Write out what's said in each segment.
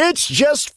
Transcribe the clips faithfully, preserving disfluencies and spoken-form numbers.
It's just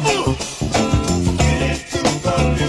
Ooh. Get to the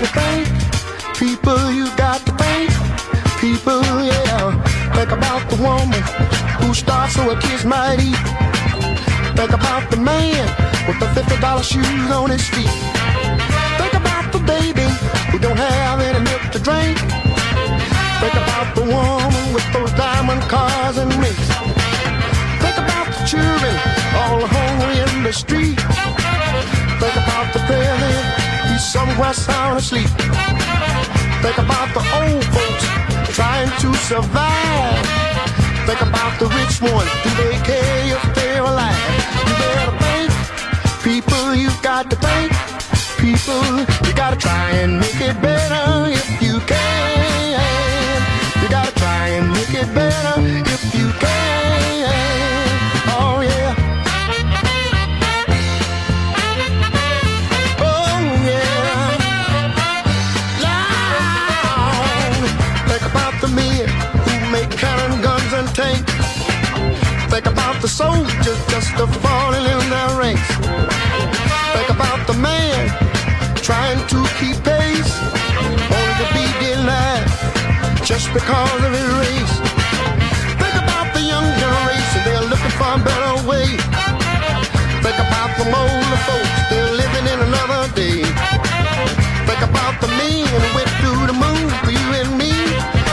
to thank people, you got to thank people, yeah. Think about the woman who starts so a kiss might eat. Think about the man with the fifty dollar shoes on his feet. Think about the baby who don't have any milk to drink. Think about the woman with those diamond cars and mix. Think about the children all hungry in the street. Think about the president, he's somewhere sound asleep. Think about the old folks trying to survive. Think about the rich ones, do they care if they're alive? You better thank people, you got to thank people. You gotta try and make it better if you can. You gotta try and make it better if you can. Oh yeah. Think about the soldiers just a falling in their ranks. Think about the man trying to keep pace, only to be denied just because of his race. Think about the young generation, they're looking for a better way. Think about the older folks, they're living in another day. Think about the men who went through the moon for you and me.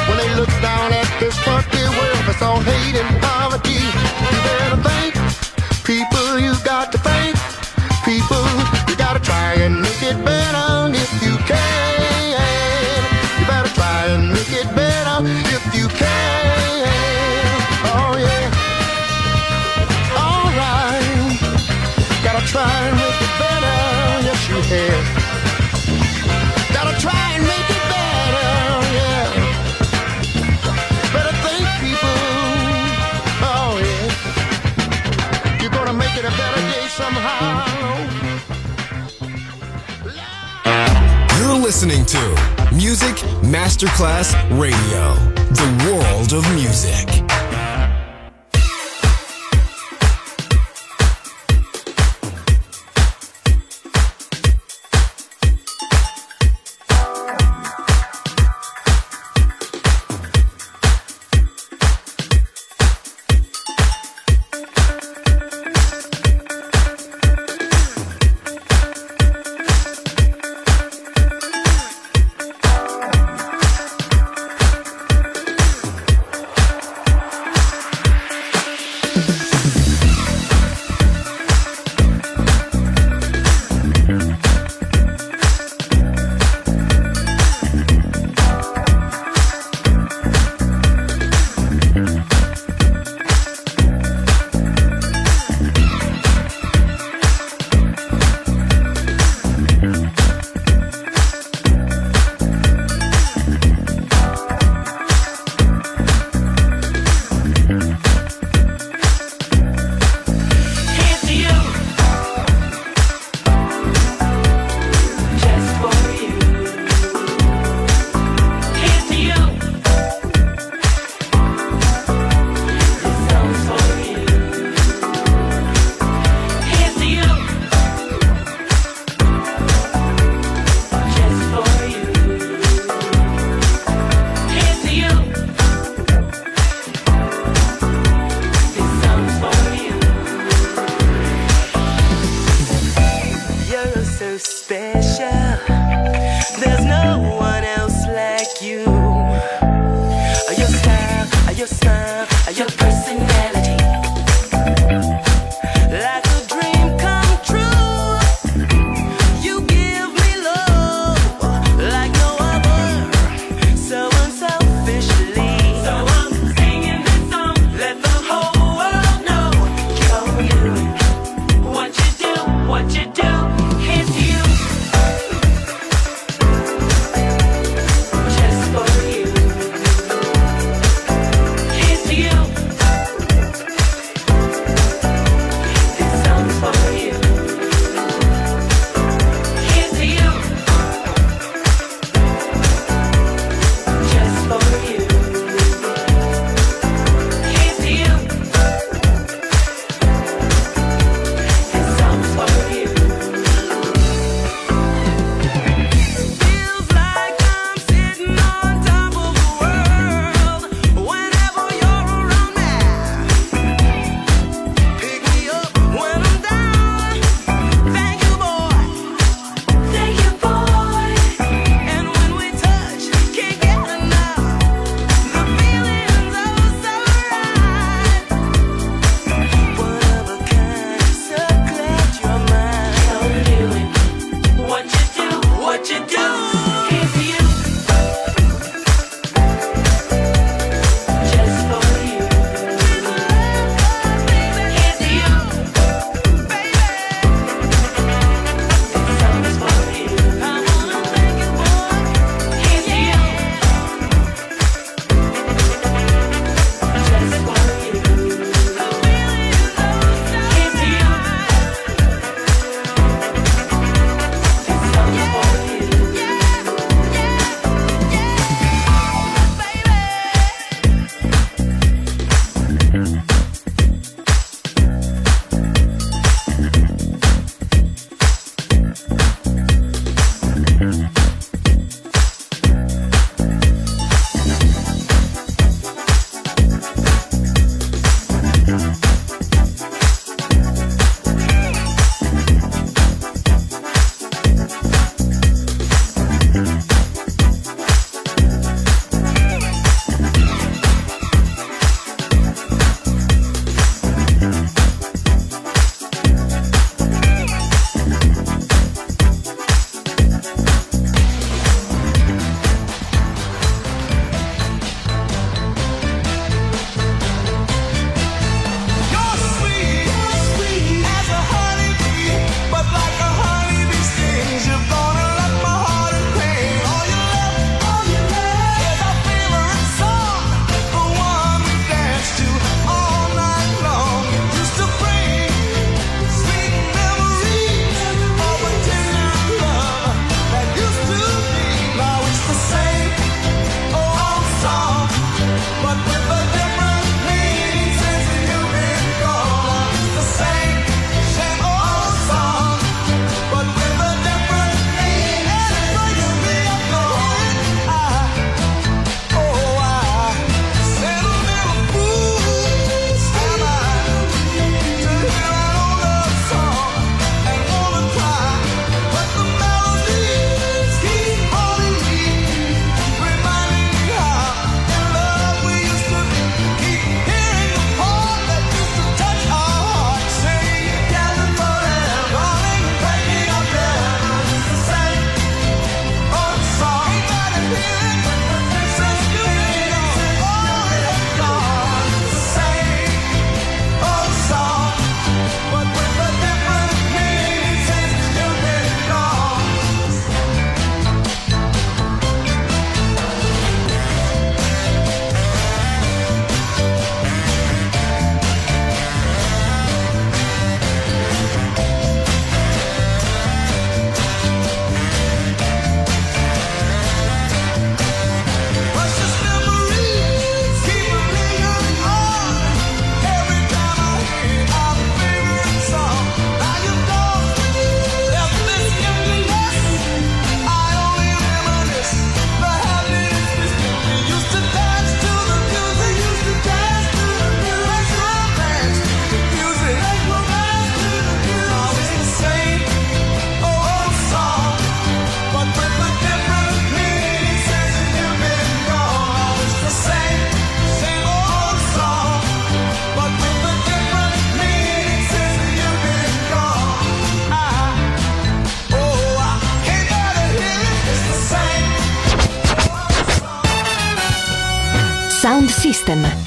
When they look down at this funky world, it's all hate and poverty. You better thank people, you got to thank people. You gotta try and make it better if you can. You better try and make it better if you can. Oh yeah. All right. Gotta try and make it better. Yes you can. Gotta try and make it better. Yeah. You're listening to Music Masterclass Radio, the world of music. Sound System,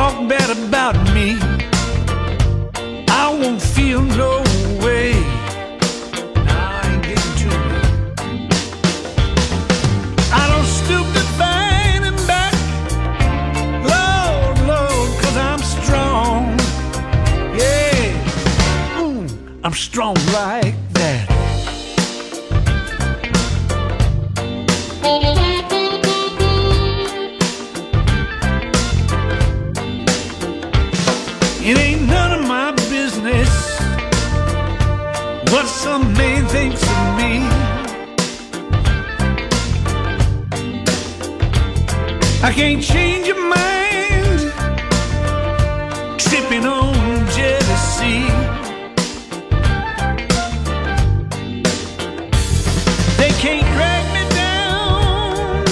talk bad about me, I won't feel no way. Nah, I ain't getting too good. I don't stupid fighting back, Lord, Lord, 'cause I'm strong. Yeah, mm, I'm strong like that. It ain't none of my business what some man thinks of me. I can't change your mind, tripping on jealousy. They can't drag me down,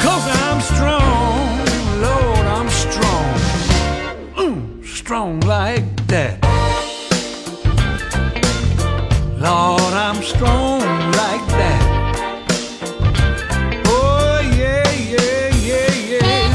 'cause I'm strong, Lord, I'm strong. Strong like that. Lord, I'm strong like that. Oh, yeah, yeah, yeah,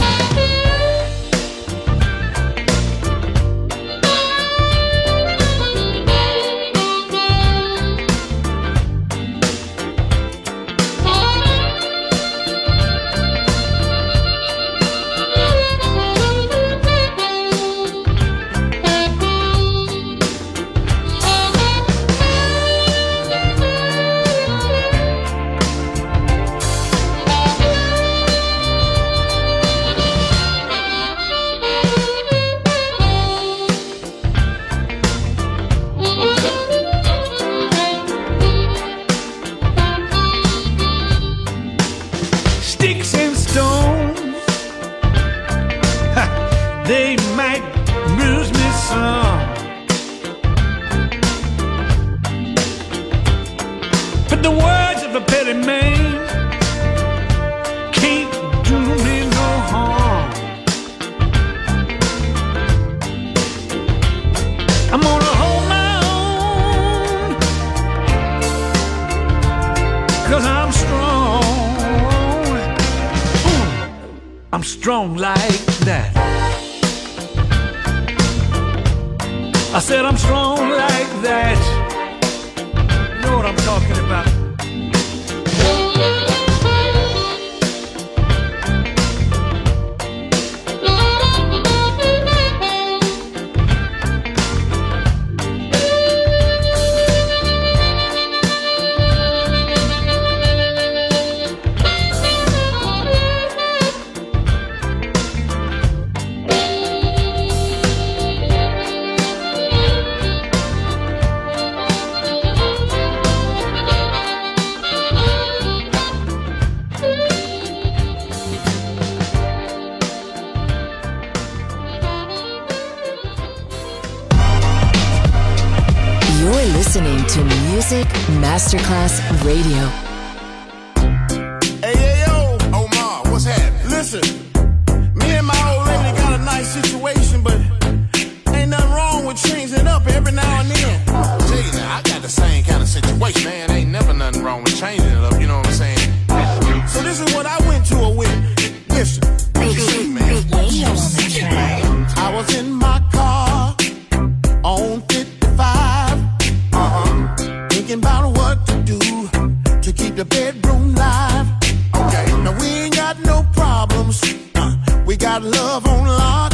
Music Masterclass Radio. Hey, hey, yo, Omar, what's happening? Listen, me and my old lady got a nice situation, but ain't nothing wrong with changing up every now and then. Gee, now, I got the same kind of situation. Man, ain't never nothing wrong with changing it up, you know what I'm saying? So this is what I went to her with. Listen, you see, man, I was in my car on fifty-five. Thinking about what to do to keep the bedroom live. Okay, now we ain't got no problems. Uh, we got love on lock.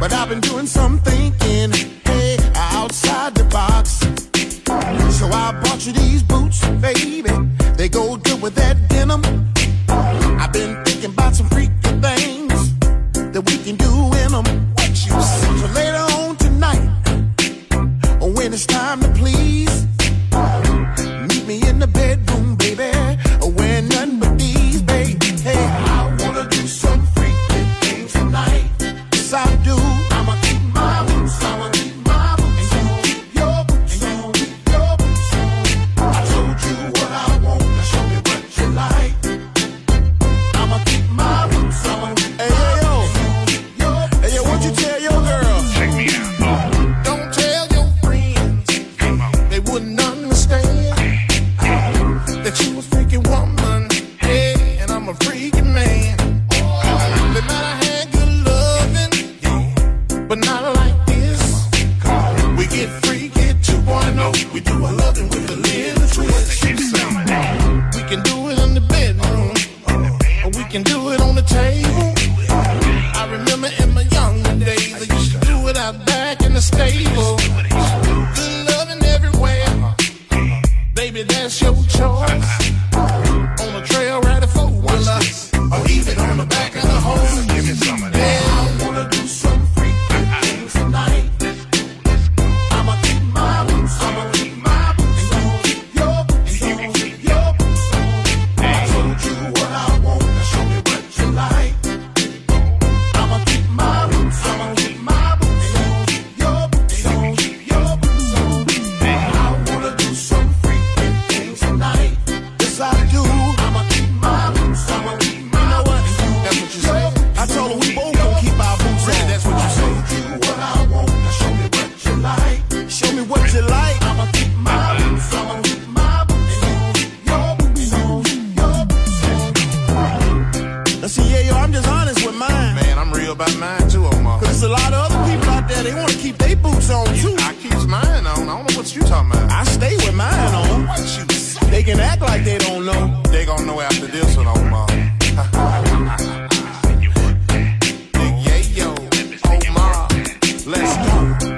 But I've been doing some thinking, hey, outside the box. So I bought you these boots, baby. They go good with that denim. I've been thinking about some freaky things that we can do in them. What you say? So later on tonight, when it's time to please, meet me in the bedroom, baby. Wearing nothing but these, baby. Hey, I wanna do some freaky things tonight. Yes, I do. I'ma keep my boots, I'ma keep my boots on. And you keep your boots on, and you keep your boots on. I told you what I want, now show me what you like. I'ma keep my boots, I'ma keep my boots on. And you keep your boots on. Hey, yo, what'd you tell your girl? Take me out. Don't tell your friends. Come on. They worry about mine too, Omar. Cause there's a lot of other people out there, they want to keep their boots on too. I keeps mine on, I don't know what you talking about. I stay with mine on. What you say? They can act like they don't know. They gon' know after this one, Omar. Yeah, yo, Omar, let's go.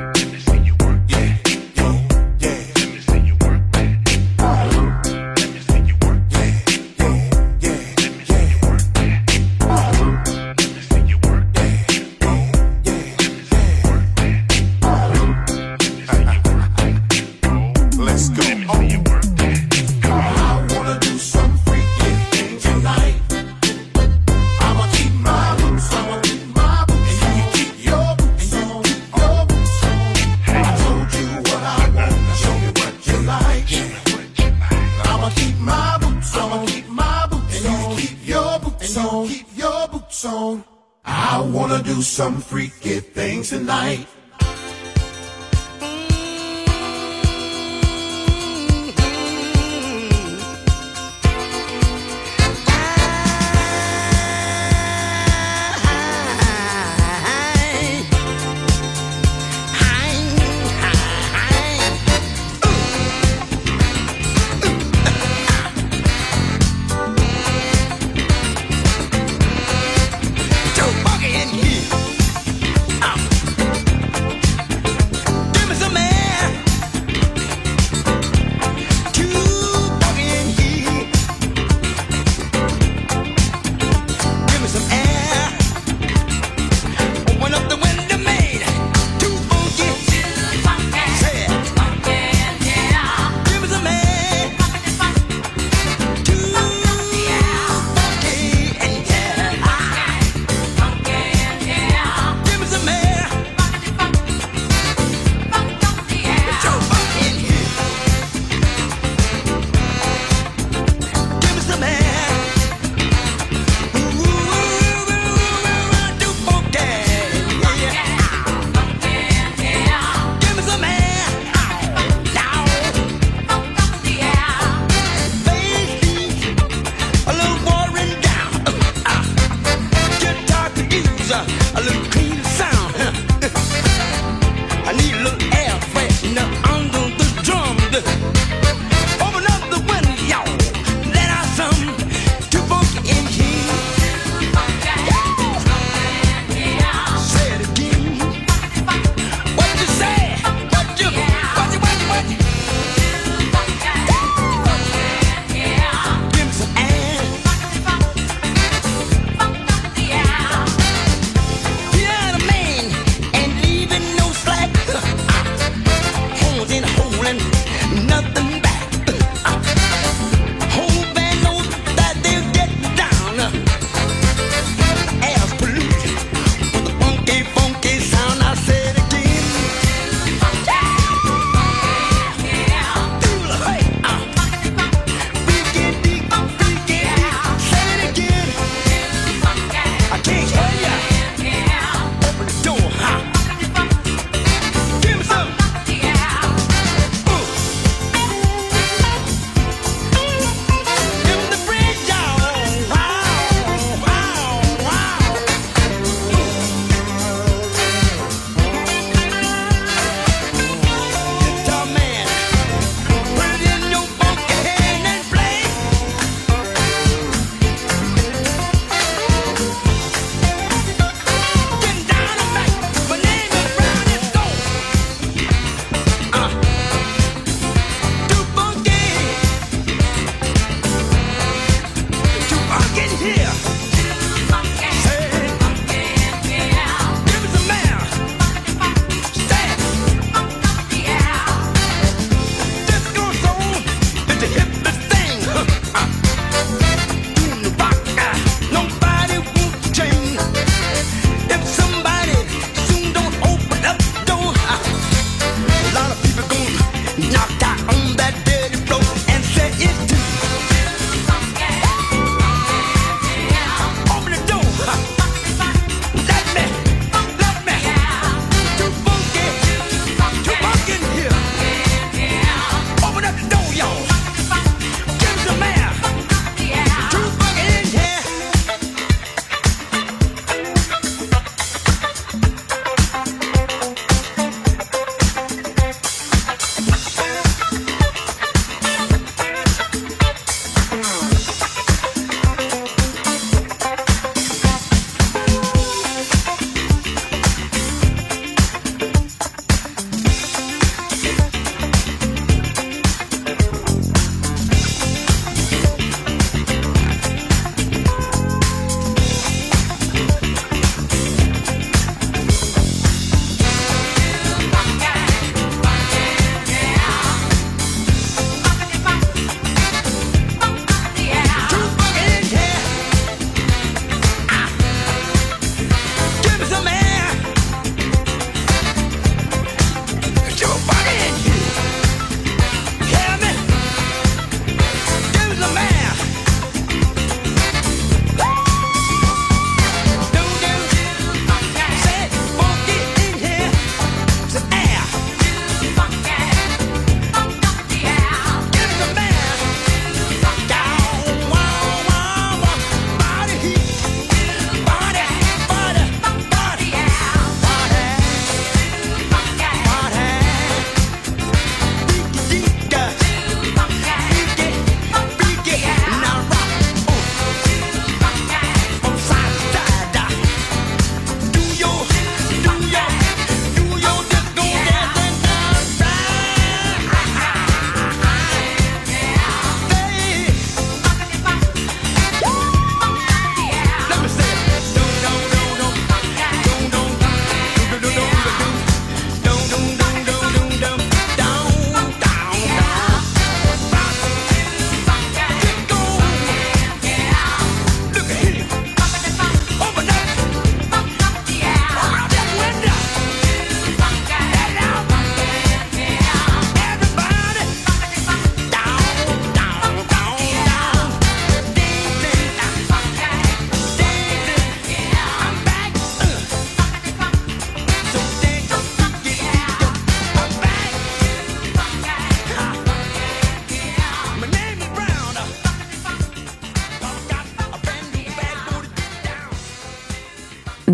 Some freaky things tonight.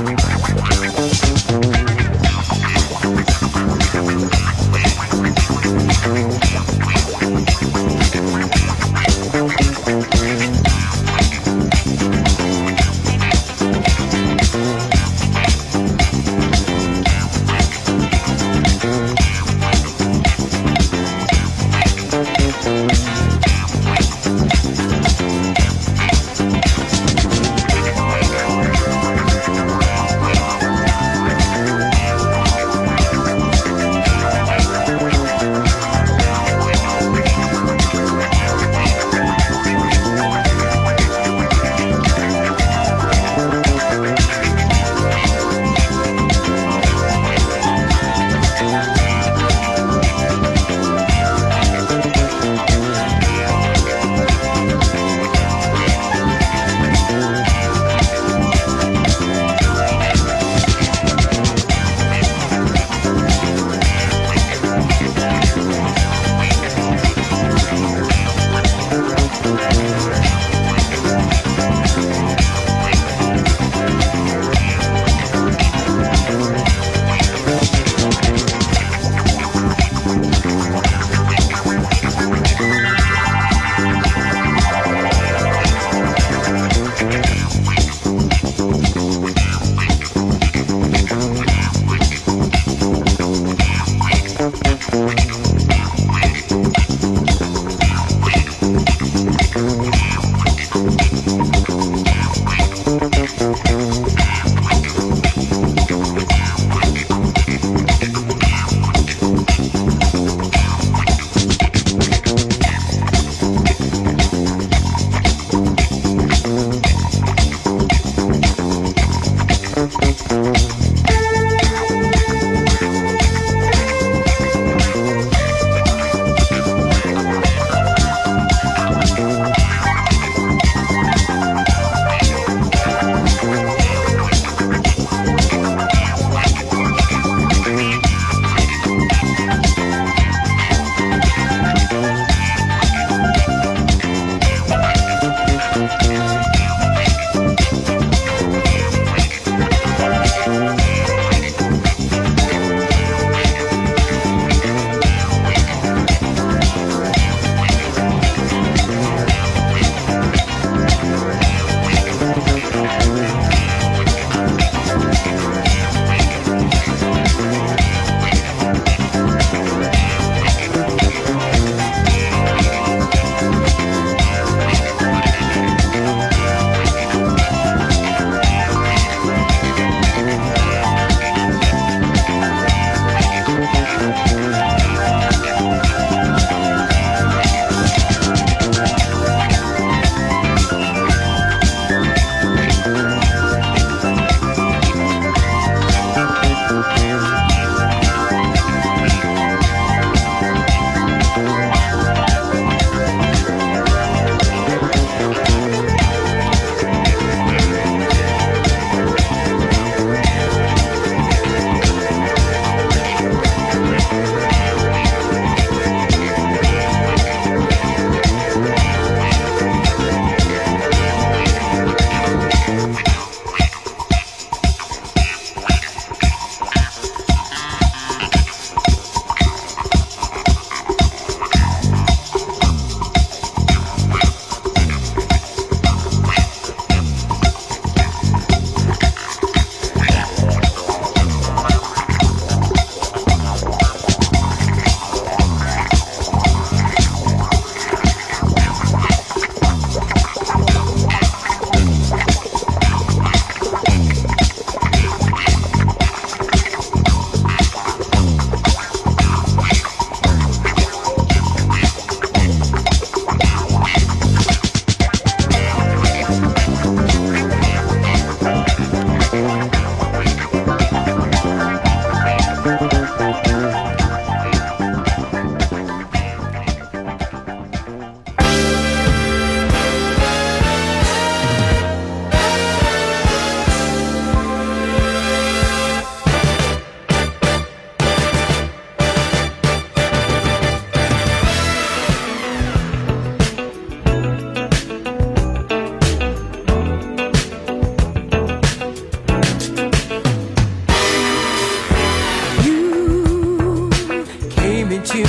We'll be right back.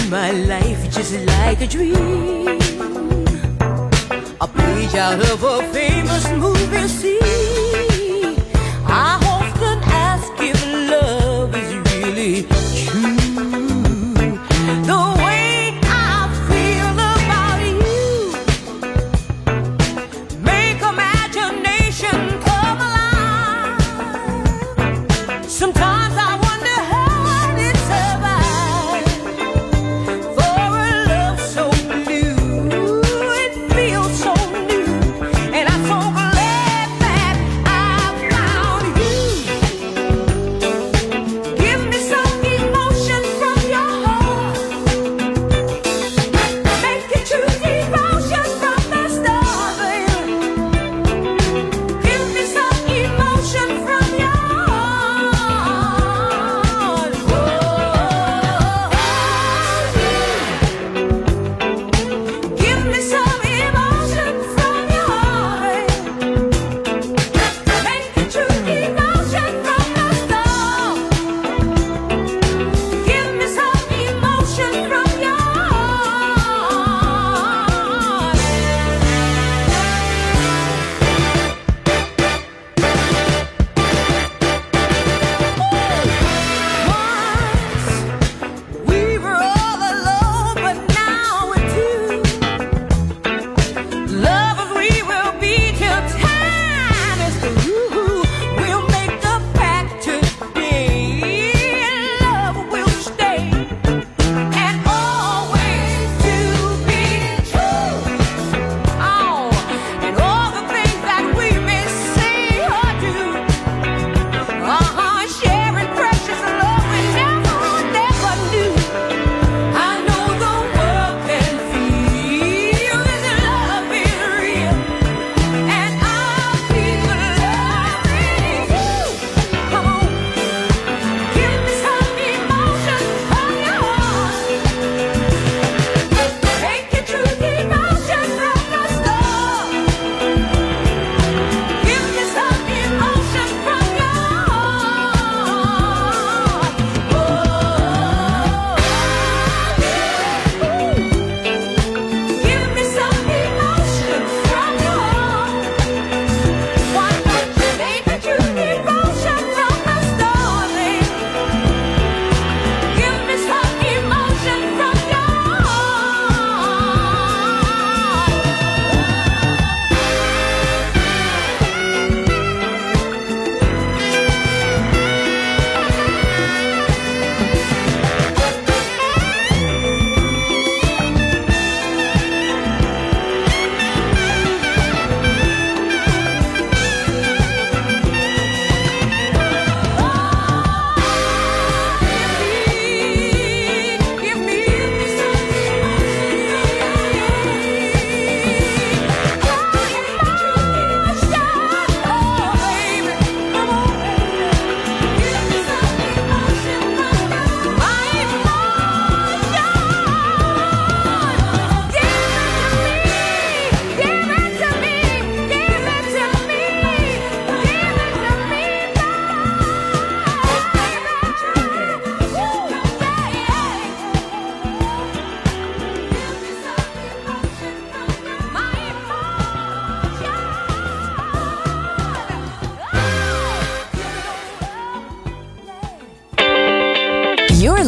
my life just like a dream, a page out of a famous movie scene. I often ask if love is really true. The way I feel about you make imagination come alive. Sometimes I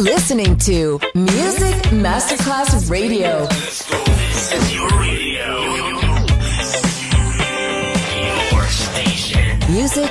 listening to Music Masterclass Radio. This is your radio. Your station. Music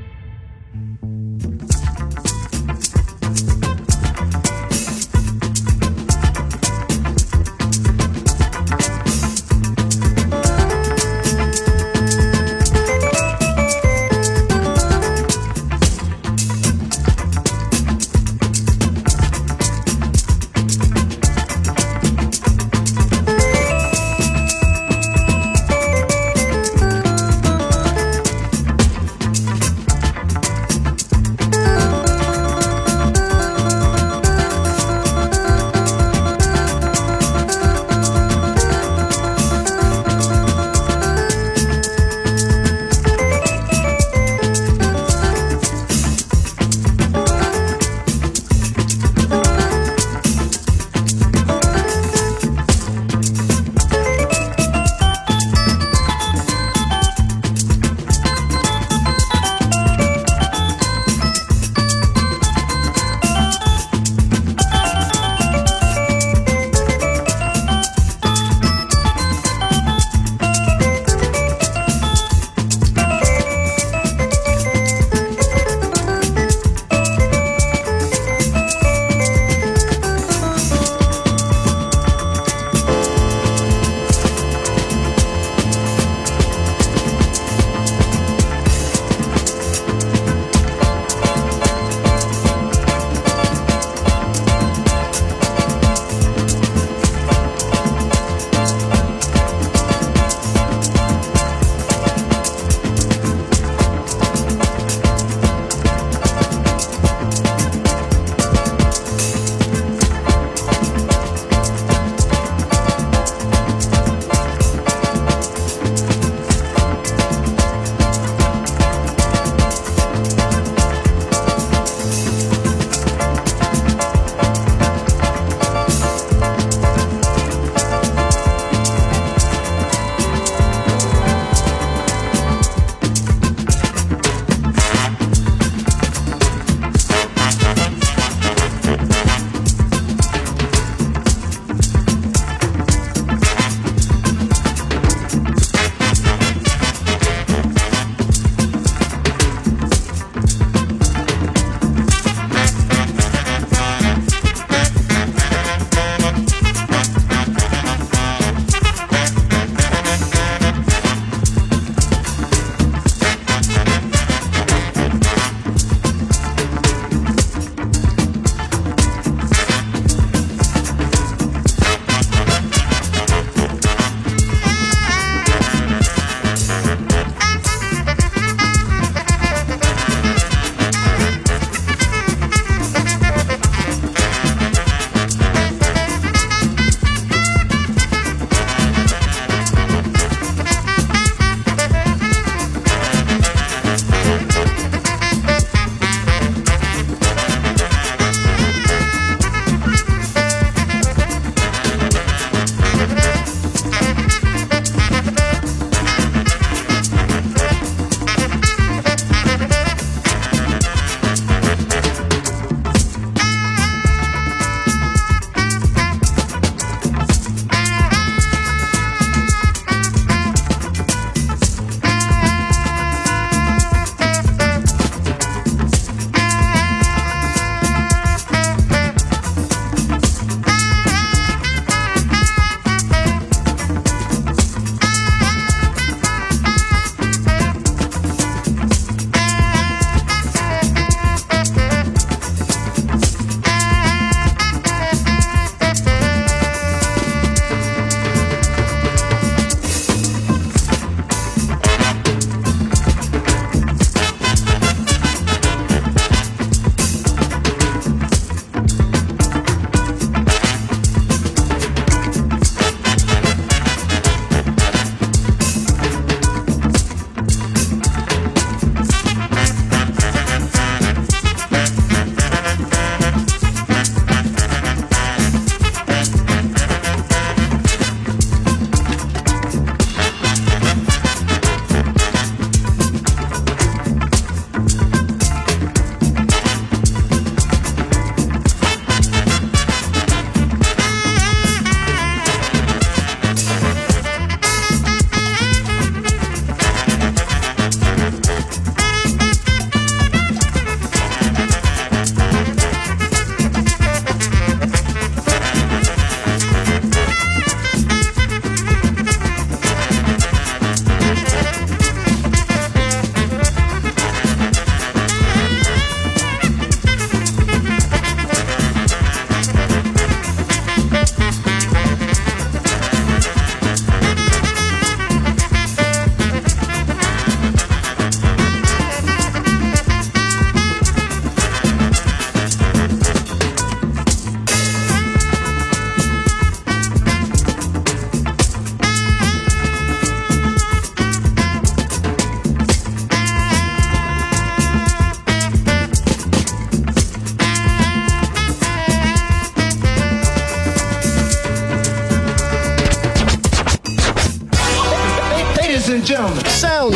Sound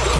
go.